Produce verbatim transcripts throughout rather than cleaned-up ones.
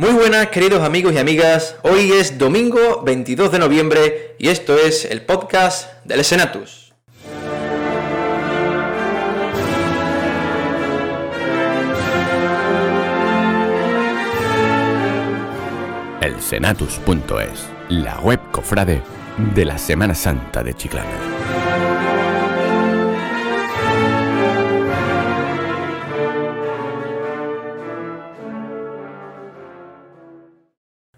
Muy buenas, queridos amigos y amigas. Hoy es domingo veintidós de noviembre y esto es el podcast del Senatus. Elsenatus punto es, la web cofrade de la Semana Santa de Chiclana.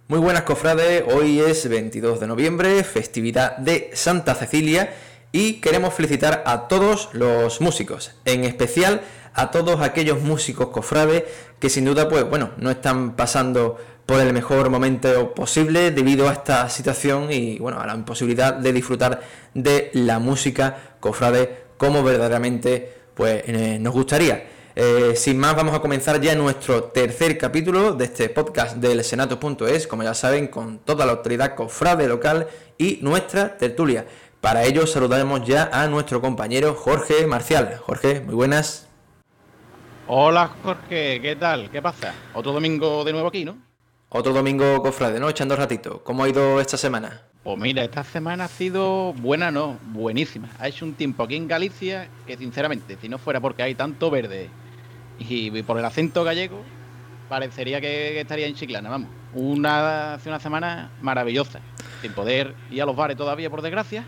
Muy buenas, cofrades, hoy es veintidós de noviembre, festividad de Santa Cecilia, y queremos felicitar a todos los músicos, en especial a todos aquellos músicos cofrades que sin duda pues bueno, no están pasando por el mejor momento posible debido a esta situación y bueno, a la imposibilidad de disfrutar de la música cofrade como verdaderamente pues eh, nos gustaría. Eh, sin más, vamos a comenzar ya nuestro tercer capítulo de este podcast del Senatus punto es, como ya saben, con toda la autoridad cofrade local y nuestra tertulia. Para ello saludaremos ya a nuestro compañero Jorge Marcial. Jorge, muy buenas. Hola Jorge, ¿qué tal? ¿Qué pasa? Otro domingo de nuevo aquí, ¿no? Otro domingo cofrade, ¿no? Echando ratito. ¿Cómo ha ido esta semana? Pues mira, esta semana ha sido buena, no, buenísima. Ha hecho un tiempo aquí en Galicia que sinceramente, si no fuera porque hay tanto verde y por el acento gallego, parecería que estaría en Chiclana, vamos. Una, una semana maravillosa, sin poder ir a los bares todavía, por desgracia,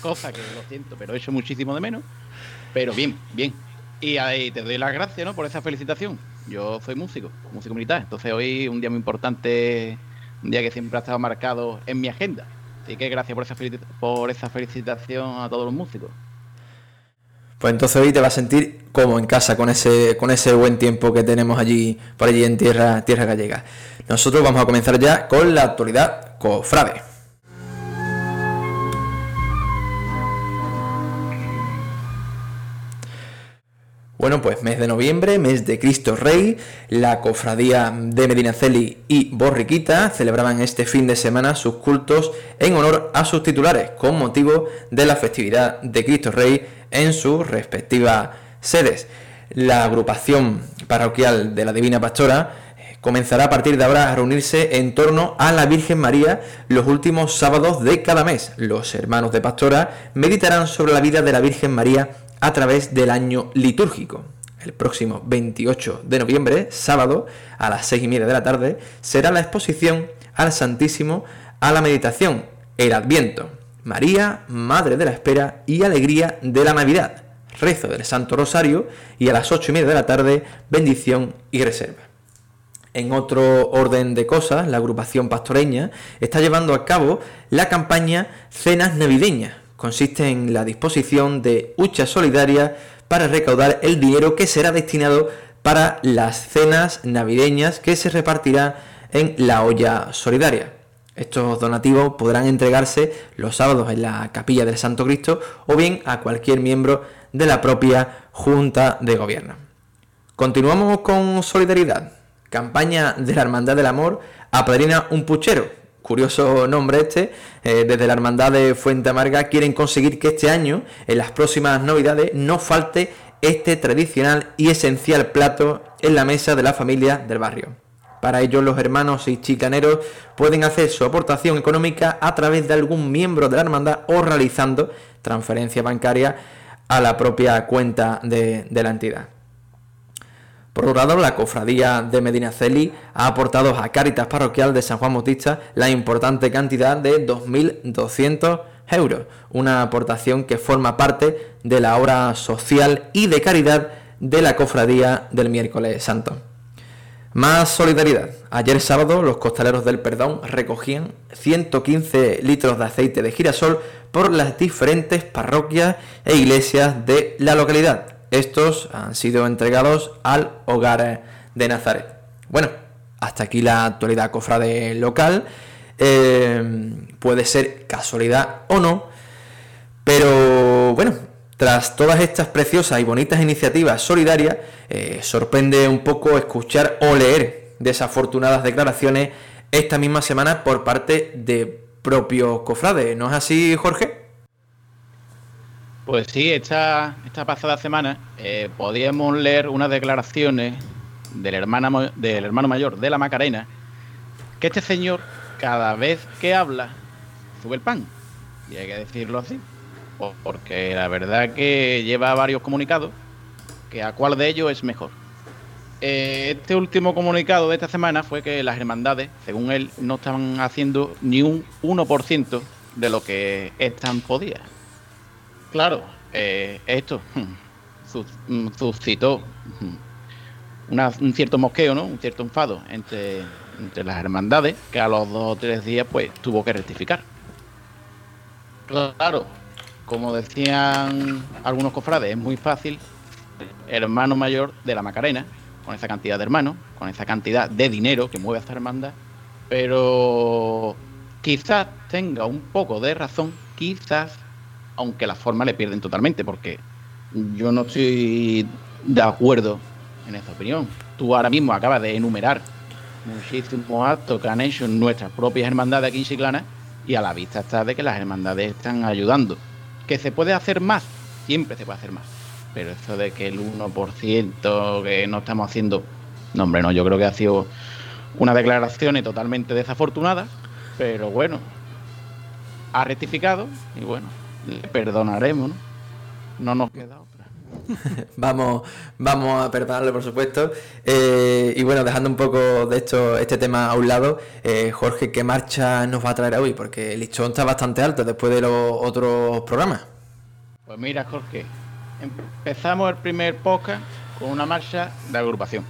cosa que lo siento, pero echo muchísimo de menos, pero bien, bien. Y ahí te doy las gracias, ¿no?, por esa felicitación. Yo soy músico, músico militar, entonces hoy es un día muy importante, un día que siempre ha estado marcado en mi agenda. Así que gracias por esa, felicita- por esa felicitación a todos los músicos. Pues entonces hoy te vas a sentir como en casa con ese con ese buen tiempo que tenemos allí por allí en tierra tierra gallega. Nosotros vamos a comenzar ya con la actualidad cofrade. Bueno, pues mes de noviembre, mes de Cristo Rey, la cofradía de Medinaceli y Borriquita celebraban este fin de semana sus cultos en honor a sus titulares, con motivo de la festividad de Cristo Rey en sus respectivas sedes. La agrupación parroquial de la Divina Pastora comenzará a partir de ahora a reunirse en torno a la Virgen María los últimos sábados de cada mes. Los hermanos de Pastora meditarán sobre la vida de la Virgen María a través del año litúrgico. El próximo veintiocho de noviembre, sábado, a las seis y media de la tarde, será la exposición al Santísimo a la meditación, el Adviento, María, Madre de la Espera y Alegría de la Navidad, rezo del Santo Rosario, y a las ocho y media de la tarde, bendición y reserva. En otro orden de cosas, la agrupación pastoreña está llevando a cabo la campaña Cenas Navideñas. Consiste en la disposición de huchas solidarias para recaudar el dinero que será destinado para las cenas navideñas que se repartirá en la olla solidaria. Estos donativos podrán entregarse los sábados en la capilla del Santo Cristo o bien a cualquier miembro de la propia Junta de Gobierno. Continuamos con solidaridad. Campaña de la Hermandad del Amor apadrina un puchero. Curioso nombre este. Eh, desde la Hermandad de Fuente Amarga quieren conseguir que este año, en las próximas Navidades, no falte este tradicional y esencial plato en la mesa de la familia del barrio. Para ello, los hermanos y chicaneros pueden hacer su aportación económica a través de algún miembro de la hermandad o realizando transferencia bancaria a la propia cuenta de, de la entidad. Por otro lado, la cofradía de Medinaceli ha aportado a Cáritas Parroquial de San Juan Bautista la importante cantidad de dos mil doscientos euros, una aportación que forma parte de la obra social y de caridad de la cofradía del Miércoles Santo. Más solidaridad. Ayer sábado, los costaleros del Perdón recogían ciento quince litros de aceite de girasol por las diferentes parroquias e iglesias de la localidad. Estos han sido entregados al Hogar de Nazaret. Bueno, hasta aquí la actualidad cofrade local. Eh, puede ser casualidad o no, pero bueno, tras todas estas preciosas y bonitas iniciativas solidarias, eh, sorprende un poco escuchar o leer desafortunadas declaraciones esta misma semana por parte de propios cofrades. ¿No es así, Jorge? Pues sí, esta, esta pasada semana eh, podíamos leer unas declaraciones del, hermana, del hermano mayor de la Macarena que este señor, cada vez que habla, sube el pan. Y hay que decirlo así, porque la verdad que lleva varios comunicados, que a cuál de ellos es mejor. Este último comunicado de esta semana fue que las hermandades, según él, no estaban haciendo ni un uno por ciento de lo que están podía. Claro, eh, esto suscitó una, un cierto mosqueo, ¿no? Un cierto enfado entre, entre las hermandades, que a los dos o tres días pues tuvo que rectificar. Claro, como decían algunos cofrades, es muy fácil, hermano mayor de la Macarena, con esa cantidad de hermanos, con esa cantidad de dinero que mueve a esta hermandad, pero quizás tenga un poco de razón, quizás, aunque la forma le pierden totalmente, porque yo no estoy de acuerdo en esta opinión. Tú ahora mismo acabas de enumerar muchísimos actos que han hecho nuestras propias hermandades aquí en Chiclana, y a la vista está de que las hermandades están ayudando. Que se puede hacer más, siempre se puede hacer más. Pero eso de que el uno por ciento que no estamos haciendo... No, hombre, no, yo creo que ha sido una declaración totalmente desafortunada, pero bueno, ha rectificado y bueno, le perdonaremos, ¿no? No nos queda otra. vamos, vamos a perdonarle, por supuesto. Eh, y bueno, dejando un poco de esto, este tema a un lado, eh, Jorge, ¿qué marcha nos va a traer hoy? Porque el listón está bastante alto después de los otros programas. Pues mira, Jorge, empezamos el primer podcast con una marcha de agrupación.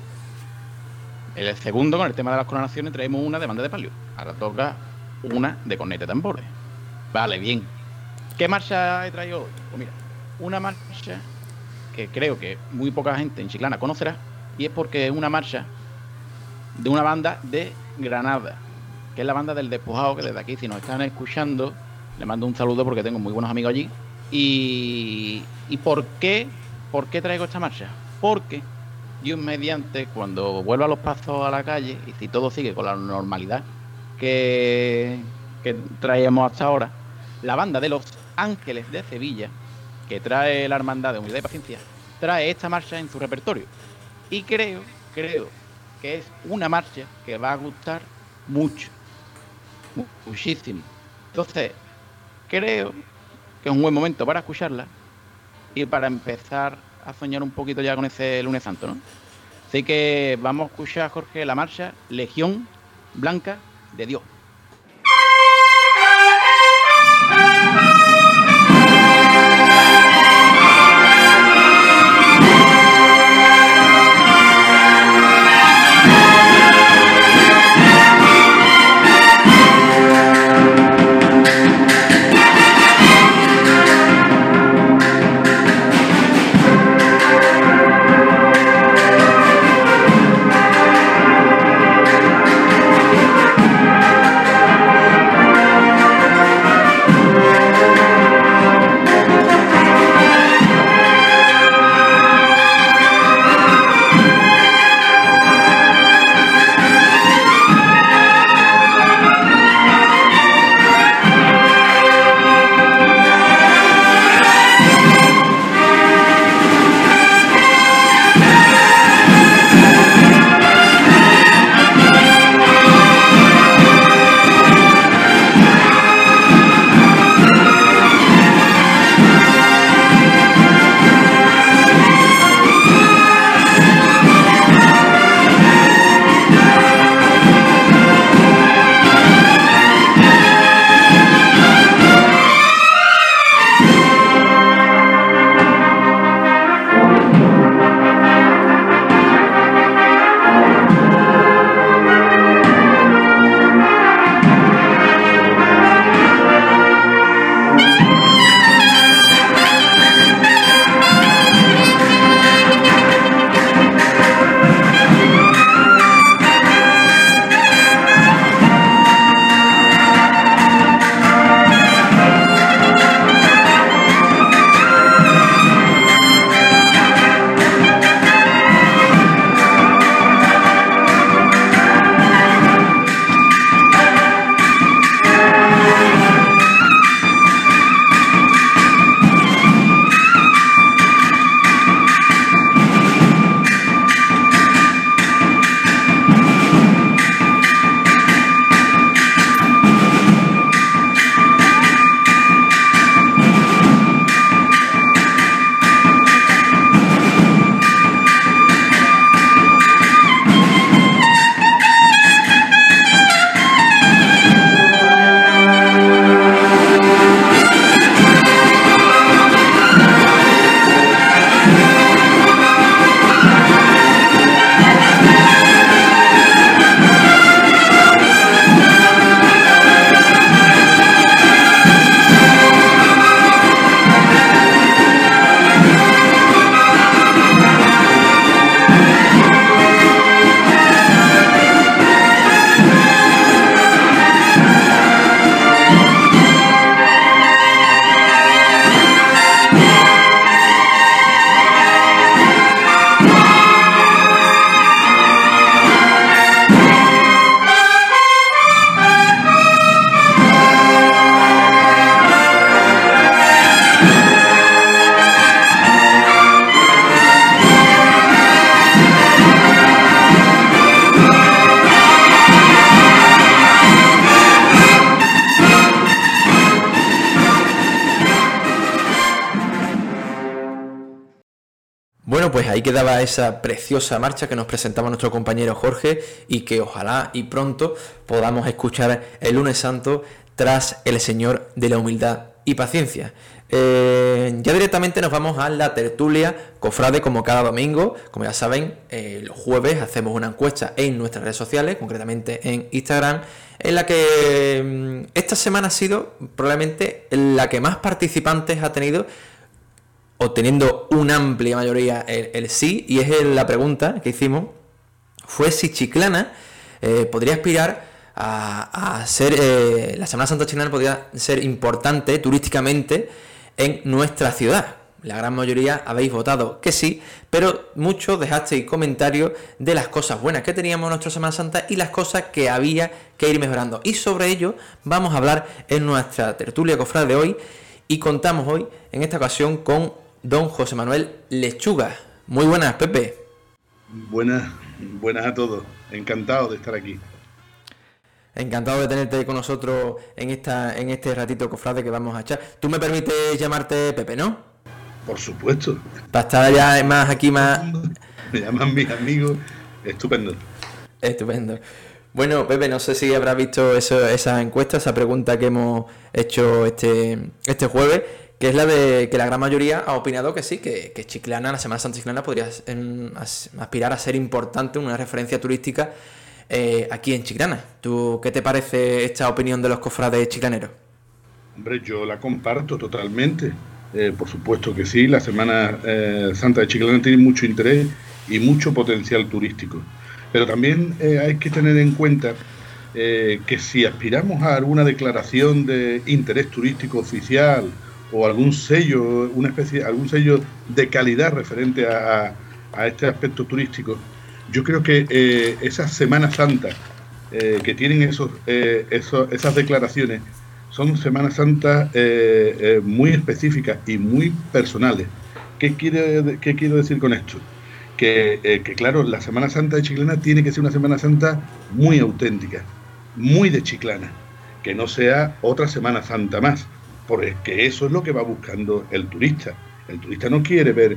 El segundo, con el tema de las coronaciones, traemos una de banda de palio. Ahora toca una de corneta de tambores. Vale, bien. ¿Qué marcha he traído hoy? Pues mira, una marcha que creo que muy poca gente en Chiclana conocerá, y es porque es una marcha de una banda de Granada, que es la banda del Despojado, que desde aquí, si nos están escuchando, le mando un saludo porque tengo muy buenos amigos allí. Y, ¿Y por qué por qué traigo esta marcha? Porque Dios mediante, cuando vuelva los pasos a la calle, y si todo sigue con la normalidad que, que traíamos hasta ahora, la banda de los Ángeles de Sevilla, que trae la hermandad de Humildad y Paciencia, trae esta marcha en su repertorio. Y creo, creo que es una marcha que va a gustar mucho, muchísimo. Entonces, creo que es un buen momento para escucharla y para empezar a soñar un poquito ya con ese lunes santo, ¿no? Así que vamos a escuchar, Jorge, la marcha Legión Blanca de Dios. Thank you. bueno, pues ahí quedaba esa preciosa marcha que nos presentaba nuestro compañero Jorge y que ojalá y pronto podamos escuchar el lunes santo tras el Señor de la Humildad y Paciencia. Eh, ya directamente nos vamos a la tertulia cofrade, como cada domingo. Como ya saben, eh, los jueves hacemos una encuesta en nuestras redes sociales, concretamente en Instagram, en la que eh, esta semana ha sido probablemente la que más participantes ha tenido, obteniendo una amplia mayoría el, el sí, y es la pregunta que hicimos, fue si Chiclana eh, podría aspirar a, a ser, eh, la Semana Santa Chiclana podría ser importante turísticamente en nuestra ciudad. La gran mayoría habéis votado que sí, pero muchos dejasteis comentarios de las cosas buenas que teníamos en nuestra Semana Santa y las cosas que había que ir mejorando. Y sobre ello vamos a hablar en nuestra tertulia cofrade de hoy, y contamos hoy, en esta ocasión, con don José Manuel Lechuga. Muy buenas, Pepe. Buenas, buenas a todos. Encantado de estar aquí. Encantado de tenerte con nosotros en esta, en este ratito cofrade que vamos a echar. Tú me permites llamarte Pepe, ¿no? Por supuesto. Para estar ya más aquí, más... Me llaman mis amigos. Estupendo. Estupendo. Bueno, Pepe, no sé si habrás visto eso, esa encuesta, esa pregunta que hemos hecho este, este jueves, que es la de que la gran mayoría ha opinado que sí, que, que Chiclana, la Semana Santa Chiclana, podría en, as, aspirar a ser importante, una referencia turística eh, aquí en Chiclana. ¿Tú qué te parece esta opinión de los cofrades chiclaneros? Hombre, yo la comparto totalmente. Eh, por supuesto que sí, la Semana eh, Santa de Chiclana tiene mucho interés y mucho potencial turístico. Pero también eh, hay que tener en cuenta eh, que si aspiramos a alguna declaración de interés turístico oficial o algún sello, una especie, algún sello de calidad referente a, a este aspecto turístico, yo creo que eh, esas Semanas Santas eh, que tienen esos, eh, esos, esas declaraciones son Semanas Santas eh, eh, muy específicas y muy personales. ¿Qué quiere, qué quiero decir con esto? Que, eh, que claro, la Semana Santa de Chiclana tiene que ser una Semana Santa muy auténtica, muy de Chiclana, que no sea otra Semana Santa más, porque eso es lo que va buscando el turista. El turista no quiere ver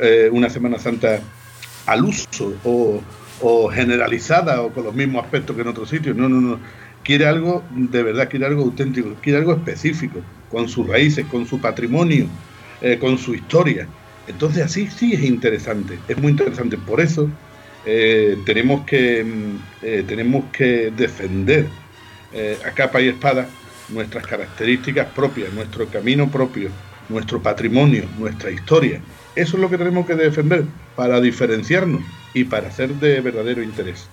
eh, una Semana Santa al uso o, o generalizada o con los mismos aspectos que en otros sitios. No, no, no. Quiere algo de verdad, quiere algo auténtico, quiere algo específico, con sus raíces, con su patrimonio, eh, con su historia. Entonces así sí es interesante, es muy interesante. Por eso eh, tenemos que eh, tenemos que defender eh, a capa y espada nuestras características propias, nuestro camino propio, nuestro patrimonio, nuestra historia. Eso es lo que tenemos que defender para diferenciarnos y para ser de verdadero interés.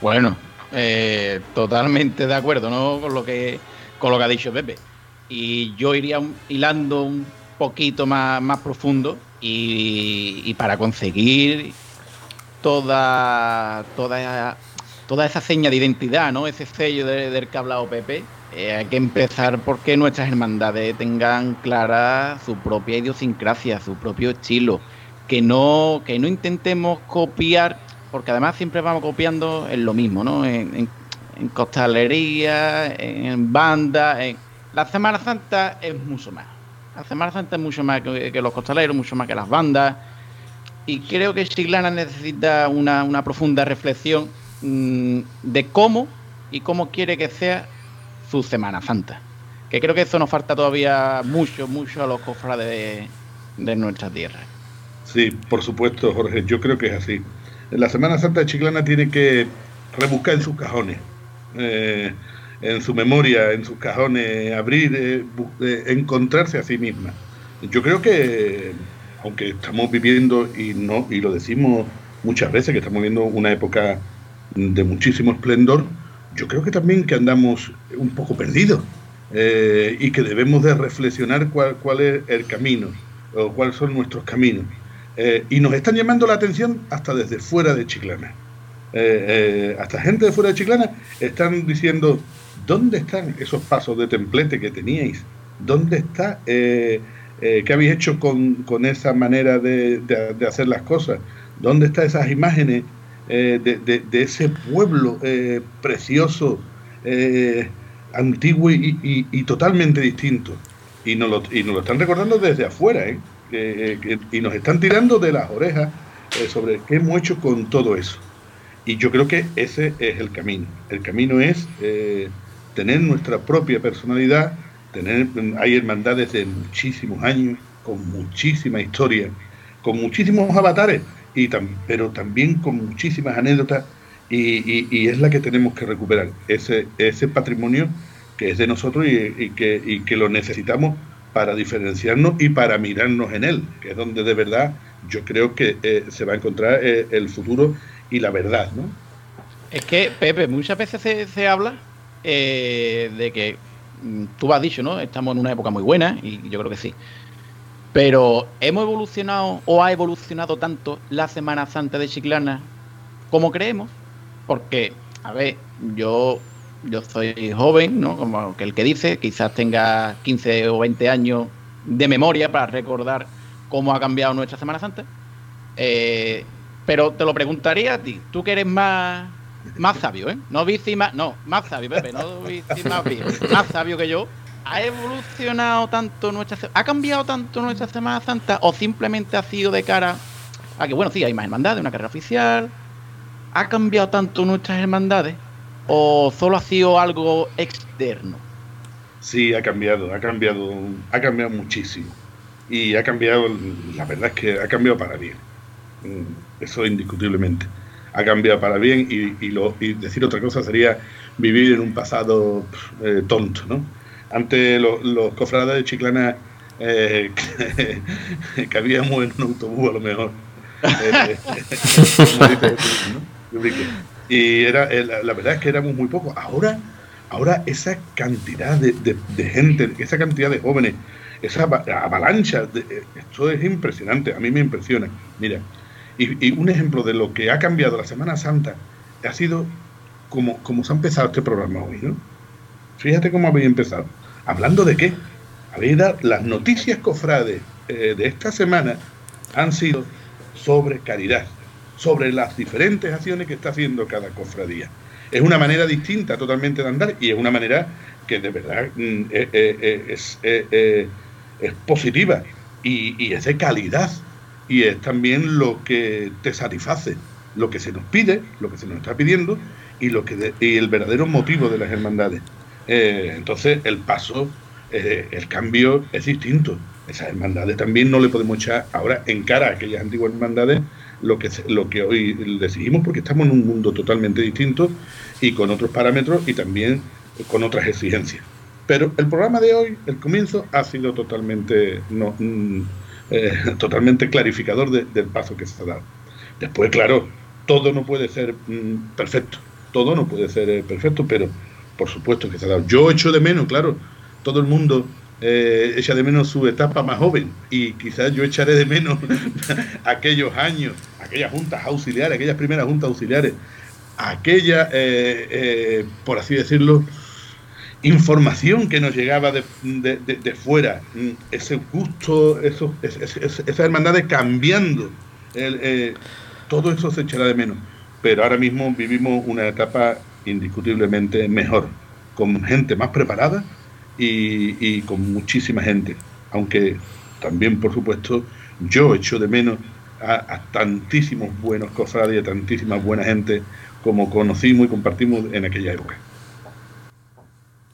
Bueno, eh, totalmente de acuerdo, ¿no?, con lo que con lo que ha dicho Pepe. Y yo iría un, hilando un poquito más, más profundo y, y para conseguir toda toda toda esa seña de identidad, ¿no?, ese sello de, del que ha hablado Pepe, eh, hay que empezar porque nuestras hermandades tengan clara su propia idiosincrasia, su propio estilo, que no que no intentemos copiar, porque además siempre vamos copiando en lo mismo, ¿no?, en, en, en costalería, en banda, en... La Semana Santa es mucho más. La Semana Santa es mucho más que, que los costaleros, mucho más que las bandas. Y creo que Chiclana necesita una, una profunda reflexión mmm, de cómo y cómo quiere que sea su Semana Santa. Que creo que eso nos falta todavía mucho, mucho a los cofrades de, de nuestra tierra. Sí, por supuesto, Jorge, yo creo que es así. La Semana Santa de Chiclana tiene que rebuscar en sus cajones. Eh, en su memoria, en sus cajones, abrir, eh, eh, encontrarse a sí misma. Yo creo que, aunque estamos viviendo, y no y lo decimos muchas veces, que estamos viviendo una época de muchísimo esplendor, yo creo que también que andamos un poco perdidos eh, y que debemos de reflexionar cuál, cuál es el camino, o cuáles son nuestros caminos. Eh, y nos están llamando la atención hasta desde fuera de Chiclana. Eh, eh, hasta gente de fuera de Chiclana están diciendo... ¿Dónde están esos pasos de templete que teníais? ¿Dónde está? Eh, eh, ¿Qué habéis hecho con, con esa manera de, de, de hacer las cosas? ¿Dónde están esas imágenes eh, de, de, de ese pueblo eh, precioso, eh, antiguo y, y, y totalmente distinto? Y nos, lo, y nos lo están recordando desde afuera, ¿eh? que, que, y nos están tirando de las orejas eh, sobre qué hemos hecho con todo eso. Y yo creo que ese es el camino. El camino es eh, tener nuestra propia personalidad, tener, hay hermandades de muchísimos años, con muchísima historia, con muchísimos avatares, y tam, pero también con muchísimas anécdotas, y, y, y es la que tenemos que recuperar, ese, ese patrimonio que es de nosotros y, y, que, y que lo necesitamos para diferenciarnos y para mirarnos en él, que es donde de verdad yo creo que eh, se va a encontrar eh, el futuro y la verdad, ¿no? Es que, Pepe, muchas veces se, se habla eh, de que, tú has dicho, ¿no? Estamos en una época muy buena, y yo creo que sí. Pero hemos evolucionado o ha evolucionado tanto la Semana Santa de Chiclana como creemos, porque, a ver, yo yo soy joven, ¿no? Como el que dice, quizás tenga quince o veinte años de memoria para recordar cómo ha cambiado nuestra Semana Santa. Eh, pero te lo preguntaría a ti, tú que eres más más sabio, ¿eh? No bici más, no, más sabio, Pepe, no bici más bien, más sabio que yo. ¿Ha evolucionado tanto nuestra ha cambiado tanto nuestra Semana Santa, o simplemente ha sido de cara a que, bueno, sí, hay más hermandades, una carrera oficial? ¿Ha cambiado tanto nuestras hermandades o solo ha sido algo externo? Sí, ha cambiado, ha cambiado, ha cambiado muchísimo. Y ha cambiado, la verdad es que ha cambiado para bien. Eso indiscutiblemente. Ha cambiado para bien, y, y, lo, y decir otra cosa sería vivir en un pasado eh, tonto, ¿no? Antes los, los cofrades de Chiclana eh, cabíamos en un autobús a lo mejor. Eh, ¿no? Y era, la, la verdad es que éramos muy pocos. Ahora, ahora esa cantidad de, de, de gente, esa cantidad de jóvenes, esa avalancha, de, esto es impresionante, a mí me impresiona. Mira, y, y un ejemplo de lo que ha cambiado la Semana Santa ha sido como, como se ha empezado este programa hoy, ¿no? Fíjate cómo habéis empezado. ¿Hablando de qué? Habéis dado las noticias cofrades eh, de esta semana han sido sobre caridad, sobre las diferentes acciones que está haciendo cada cofradía. Es una manera distinta totalmente de andar, y es una manera que de verdad mm, eh, eh, es, eh, eh, es positiva y, y es de calidad, y es también lo que te satisface, lo que se nos pide, lo que se nos está pidiendo, y, lo que de, y el verdadero motivo de las hermandades. Eh, entonces el paso, eh, el cambio es distinto. Esas hermandades también no le podemos echar ahora en cara a aquellas antiguas hermandades lo que, lo que hoy decidimos, porque estamos en un mundo totalmente distinto y con otros parámetros y también con otras exigencias. Pero el programa de hoy, el comienzo, ha sido totalmente no, mm, eh, totalmente clarificador de, del paso que se ha dado. Después, claro, todo no puede ser mm, perfecto, todo no puede ser eh, perfecto, pero por supuesto que se ha dado. Yo echo de menos, claro, todo el mundo eh, echa de menos su etapa más joven, y quizás yo echaré de menos aquellos años, aquellas juntas auxiliares, aquellas primeras juntas auxiliares, aquella, eh, eh, por así decirlo, información que nos llegaba de, de, de, de fuera, ese gusto, eso, es, es, es, esas hermandades cambiando, el, eh, todo eso se echará de menos. Pero ahora mismo vivimos una etapa indiscutiblemente mejor, con gente más preparada y, y con muchísima gente, aunque también, por supuesto, yo echo de menos a, a tantísimos buenos cofrades y a tantísimas buena gente como conocimos y compartimos en aquella época.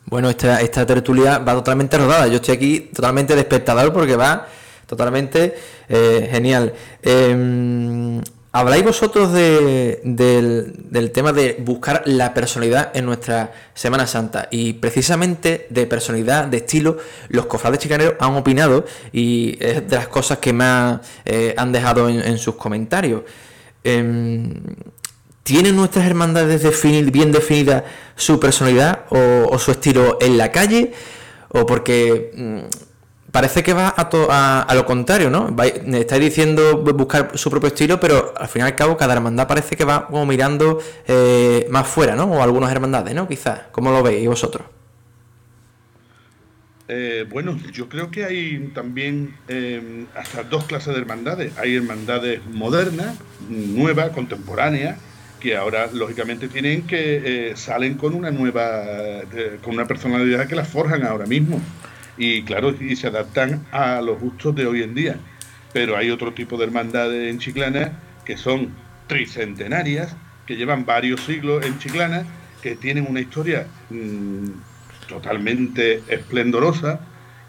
Bueno, esta, esta tertulia va totalmente rodada, yo estoy aquí totalmente de espectador porque va totalmente eh, genial. eh, ¿Habláis vosotros de, del, del tema de buscar la personalidad en nuestra Semana Santa? Y precisamente de personalidad, de estilo, los cofrades chicaneros han opinado, y es de las cosas que más eh, han dejado en, en sus comentarios. Eh, ¿Tienen nuestras hermandades definir, bien definida su personalidad o, o su estilo en la calle? O porque... Mm, parece que va a, to- a, a lo contrario, ¿no? Va, estáis diciendo buscar su propio estilo, pero al fin y al cabo cada hermandad parece que va como mirando eh, más fuera, ¿no? O algunas hermandades, ¿no? Quizás. ¿Cómo lo veis vosotros? Eh, bueno, yo creo que hay también eh, hasta dos clases de hermandades. Hay hermandades modernas, nuevas, contemporáneas, que ahora lógicamente tienen que eh, salen con una nueva, eh, con una personalidad que las forjan ahora mismo. Y claro, y se adaptan a los gustos de hoy en día. pero hay otro tipo de hermandades en Chiclana que son tricentenarias, que llevan varios siglos en Chiclana, que tienen una historia mmm, totalmente esplendorosa,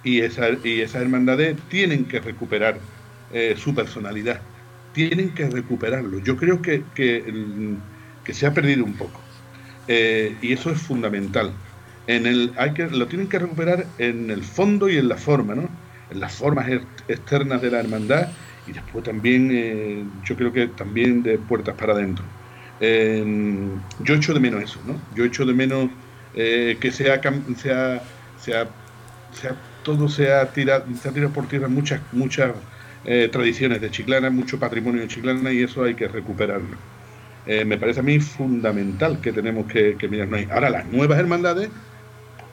y, esa, y esas hermandades tienen que recuperar eh, su personalidad, tienen que recuperarlo. Yo creo que, que, que se ha perdido un poco, eh, y eso es fundamental. En el, hay que, lo tienen que recuperar en el fondo y en la forma, ¿no? En las formas externas de la hermandad, y después también, eh, yo creo que también de puertas para adentro. Eh, yo echo de menos eso, ¿no? Yo echo de menos eh, que sea, sea, sea, sea todo se ha tirado, se ha tirado por tierra muchas, muchas eh, tradiciones de Chiclana, mucho patrimonio de Chiclana, y eso hay que recuperarlo. Eh, me parece a mí fundamental que tenemos que, que mirarnos ahí. Ahora, las nuevas hermandades,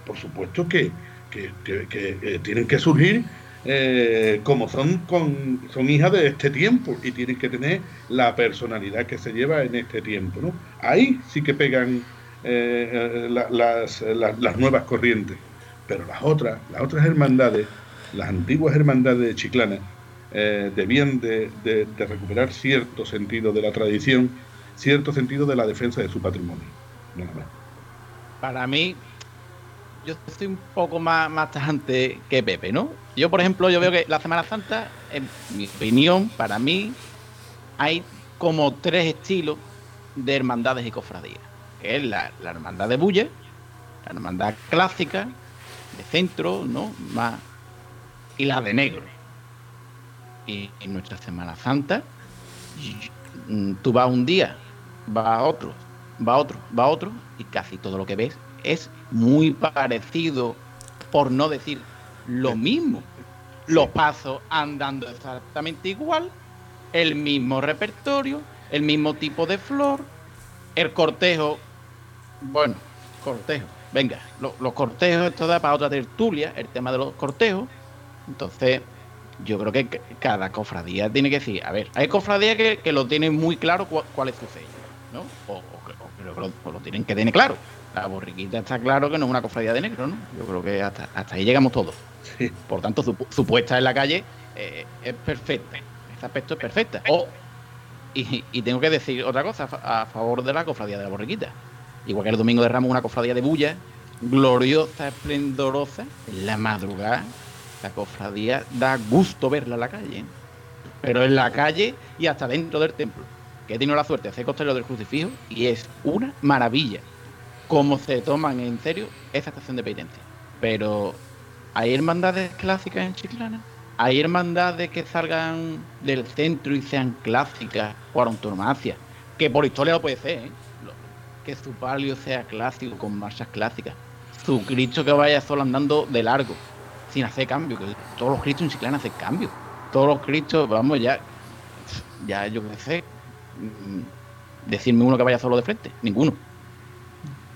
por supuesto que, que, que, que tienen que surgir eh, como son, con, son hijas de este tiempo, y tienen que tener la personalidad que se lleva en este tiempo, ¿no? Ahí sí que pegan eh, la, las, la, las nuevas corrientes, pero las otras, las otras hermandades, las antiguas hermandades de Chiclana, eh, debían de, de, de recuperar cierto sentido de la tradición, cierto sentido de la defensa de su patrimonio. Nada más. Para mí, yo estoy un poco más, más tajante que Pepe, ¿no? Yo, por ejemplo, yo veo que la Semana Santa, en mi opinión, para mí, hay como tres estilos de hermandades y cofradías. Que es la, la hermandad de bulle, la hermandad clásica, de centro, ¿no? Más, y la de negro. Y en nuestra Semana Santa, tú vas un día, va otro, va otro, va otro, y casi todo lo que ves es muy parecido, por no decir lo mismo. Los pasos andando exactamente igual, el mismo repertorio, el mismo tipo de flor, el cortejo, bueno, cortejo, venga, lo, los cortejos, esto da para otra tertulia, el tema de los cortejos. Entonces, yo creo que cada cofradía tiene que decir, a ver, hay cofradías que, que lo tienen muy claro cu- cuál es su sello, ¿no? O, o, o creo que lo, o lo tienen que tener claro. La Borriquita está claro que no es una cofradía de negro, ¿no? Yo creo que hasta, hasta ahí llegamos todos. Sí. Por tanto, su, su puesta en la calle eh, es perfecta. Este aspecto es perfecta. O, y, y tengo que decir otra cosa a favor de la cofradía de la Borriquita. Igual que el Domingo de Ramos, una cofradía de bulla, gloriosa, esplendorosa, en la madrugada. La cofradía da gusto verla en la calle, pero en la calle y hasta dentro del templo, que he tenido la suerte de hacer costalero del Crucifijo, y es una maravilla cómo se toman en serio esa estación de penitencia. Pero hay hermandades clásicas en Chiclana, hay hermandades que salgan del centro y sean clásicas por antonomasia, que por historia lo puede ser, ¿eh? Que su palio sea clásico, con marchas clásicas, su Cristo que vaya solo andando de largo, sin hacer cambio, que todos los Cristos en Chiclana hacen cambio, todos los Cristos, vamos, ya, ya yo qué sé, decirme uno que vaya solo de frente, ninguno.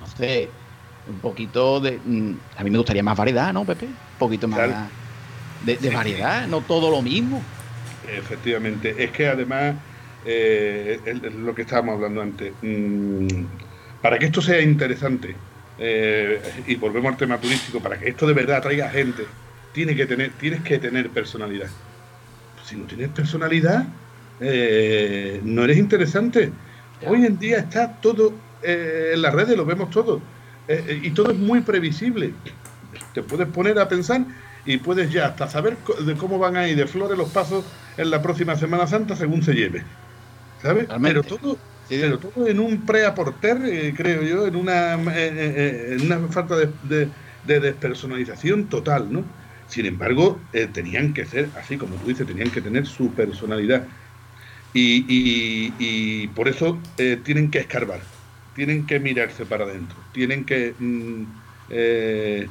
No sé, un poquito de, a mí me gustaría más variedad, ¿no, Pepe? Un poquito más claro. de, de variedad, no todo lo mismo. Efectivamente, es que además, eh, es lo que estábamos hablando antes, para que esto sea interesante, Eh, y volvemos al tema turístico, para que esto de verdad atraiga gente, tiene que tener, tienes que tener personalidad. Si no tienes personalidad, eh, no eres interesante. Hoy en día está todo eh, en las redes, lo vemos todo, eh, y todo es muy previsible. Te puedes poner a pensar y puedes ya hasta saber de cómo van a ir de flores los pasos en la próxima Semana Santa según se lleve, ¿sabes? Realmente. Pero todo Pero todo en un pre-aporter, eh, creo yo, en una, eh, eh, en una falta de, de, de despersonalización total, ¿no? Sin embargo, eh, tenían que ser, así como tú dices, tenían que tener su personalidad. Y, y, y por eso eh, tienen que escarbar, tienen que mirarse para adentro, tienen que mm, eh,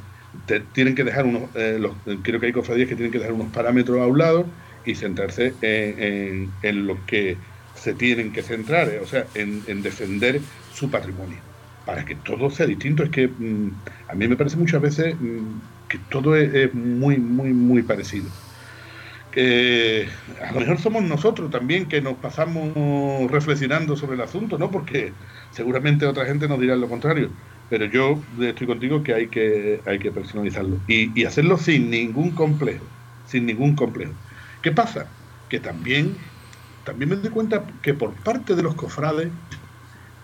te, tienen que dejar unos... Eh, los, creo que hay cofradías que tienen que dejar unos parámetros a un lado y centrarse en, en, en lo que... se tienen que centrar, eh, o sea, en, en defender su patrimonio, para que todo sea distinto. Es que mmm, a mí me parece muchas veces mmm, que todo es, es muy, muy, muy parecido. Eh, a lo mejor somos nosotros también que nos pasamos reflexionando sobre el asunto, ¿no? Porque seguramente otra gente nos dirá lo contrario, pero yo estoy contigo que hay que, hay que personalizarlo y, y hacerlo sin ningún complejo, sin ningún complejo. ¿Qué pasa? que también, también me doy cuenta que por parte de los cofrades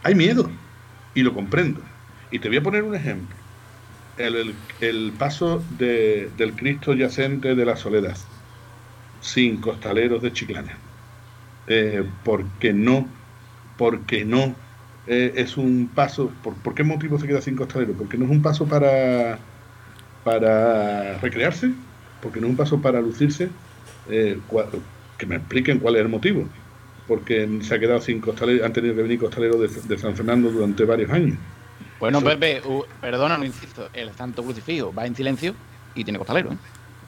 hay miedo, y lo comprendo. Y te voy a poner un ejemplo. El, el, el paso de, del Cristo yacente de la Soledad, sin costaleros de Chiclana. Eh, porque no, porque no eh, es un paso. Por, ¿Por qué motivo se queda sin costaleros? Porque no es un paso para, para recrearse, porque no es un paso para lucirse. Eh, cua, que me expliquen cuál es el motivo. Porque se ha quedado sin costaleros, han tenido que venir costaleros de, de San Fernando durante varios años. Bueno, Pepe, uh, perdona, no insisto, el Santo Crucifijo va en silencio y tiene costalero, ¿eh?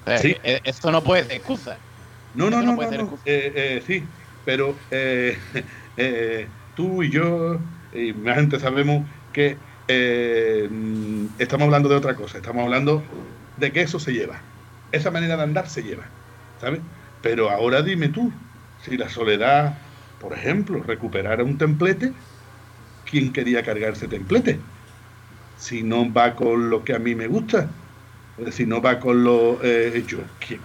O sea, sí. Esto no puede ser excusa. No, no, esto no, no, puede no, ser excusa. No. Eh, eh, sí, pero eh, eh, tú y yo y la gente sabemos que eh, estamos hablando de otra cosa, estamos hablando de que eso se lleva, esa manera de andar se lleva, ¿sabes? Pero ahora dime tú, si la Soledad, por ejemplo, recuperara un templete, ¿quién quería cargarse templete? Si no va con lo que a mí me gusta, si no va con lo eh, yo, ¿quién,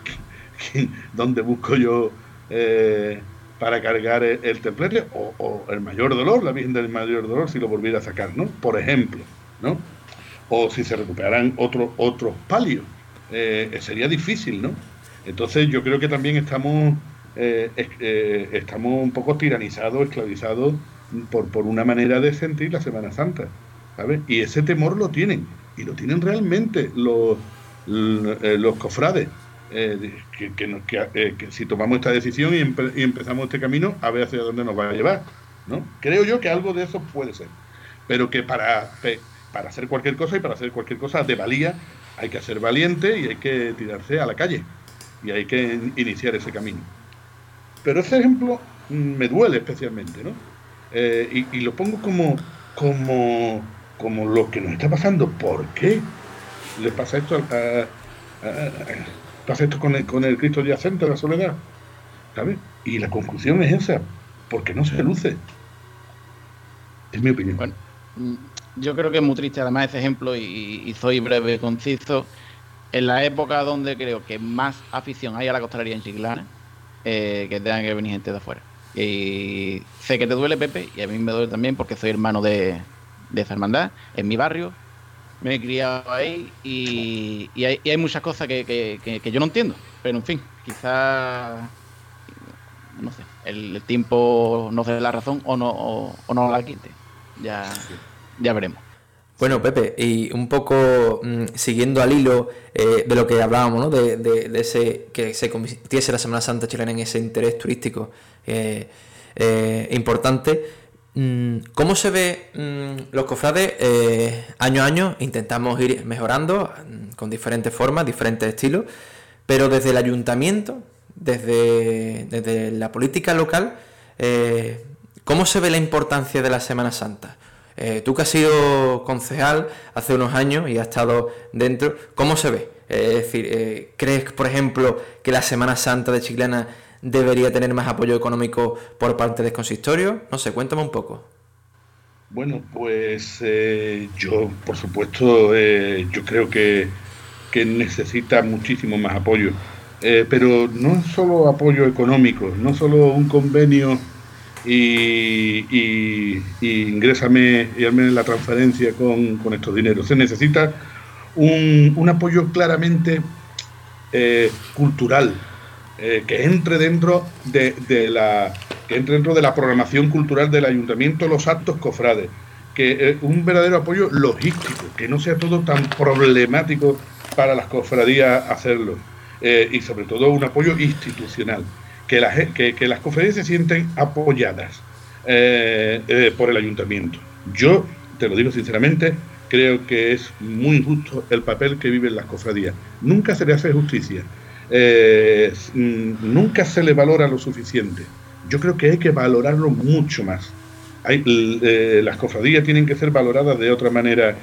quién, ¿dónde busco yo eh, para cargar el, el templete? O, o el Mayor Dolor, la Virgen del Mayor Dolor, si lo volviera a sacar, ¿no? Por ejemplo, ¿no? O si se recuperaran otros otros palios, eh, sería difícil, ¿no? Entonces yo creo que también estamos, eh, eh, estamos un poco tiranizados, esclavizados, Por, por una manera de sentir la Semana Santa, ¿sabes? Y ese temor lo tienen, y lo tienen realmente los, los cofrades, eh, que, que, nos, que, eh, que si tomamos esta decisión y, empe y empezamos este camino, a ver hacia dónde nos va a llevar, ¿no? Creo yo que algo de eso puede ser, pero que para, para hacer cualquier cosa y para hacer cualquier cosa de valía, hay que ser valiente y hay que tirarse a la calle, y hay que iniciar ese camino. Pero ese ejemplo me duele especialmente, ¿no? Eh, y, y lo pongo como, como, como lo que nos está pasando. ¿Por qué le pasa esto, a, a, a, pasa esto con, el, con el Cristo yacente de la Soledad? ¿Sabes? Y la conclusión es esa, porque no se luce. Es mi opinión. Bueno, yo creo que es muy triste además ese ejemplo, y, y soy breve y conciso. En la época donde creo que más afición hay a la costalería en Chiclana, eh, que tengan que venir gente de afuera. Y sé que te duele, Pepe, y a mí me duele también porque soy hermano de, de esa hermandad, en mi barrio, me he criado ahí y, y, hay, y hay muchas cosas que, que, que, que yo no entiendo, pero en fin, quizás, no sé, el, el tiempo nos dé la razón o no, o, o no la quite, ya, ya veremos. Bueno, Pepe, y un poco mmm, siguiendo al hilo eh, de lo que hablábamos, ¿no? De, de, de ese que se convirtiese la Semana Santa chilena en ese interés turístico eh, eh, importante, mmm, ¿cómo se ve mmm, los cofrades eh, año a año? Intentamos ir mejorando mmm, con diferentes formas, diferentes estilos, pero desde el ayuntamiento, desde, desde la política local, eh, ¿cómo se ve la importancia de la Semana Santa? Eh, tú que has sido concejal hace unos años y has estado dentro, ¿cómo se ve? Eh, es decir, eh, ¿crees, por ejemplo, que la Semana Santa de Chiclana debería tener más apoyo económico por parte del consistorio? No sé, cuéntame un poco. Bueno, pues eh, yo, por supuesto, eh, yo creo que, que necesita muchísimo más apoyo. Eh, pero no solo apoyo económico, no solo un convenio... Y, y, y ingrésame y hazme la transferencia con, con estos dineros. Se necesita un, un apoyo claramente eh, cultural, eh, que entre dentro de, de la que entre dentro de la programación cultural del ayuntamiento, los actos cofrades, que eh, un verdadero apoyo logístico, que no sea todo tan problemático para las cofradías hacerlo, eh, y sobre todo un apoyo institucional. Que las, que, que las cofradías se sienten apoyadas eh, eh, por el ayuntamiento. Yo, te lo digo sinceramente, creo que es muy injusto el papel que viven las cofradías. Nunca se le hace justicia, eh, nunca se le valora lo suficiente. Yo creo que hay que valorarlo mucho más. Hay, eh, las cofradías tienen que ser valoradas de otra manera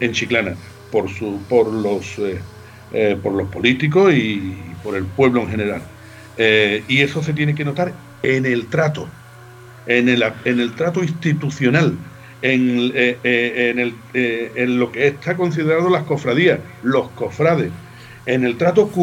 en Chiclana, por, su, por, los, eh, eh, por los políticos y por el pueblo en general. Eh, y eso se tiene que notar en el trato, en el, en el trato institucional, en, eh, eh, en, el, eh, en lo que está considerado las cofradías, los cofrades, en el trato cultural.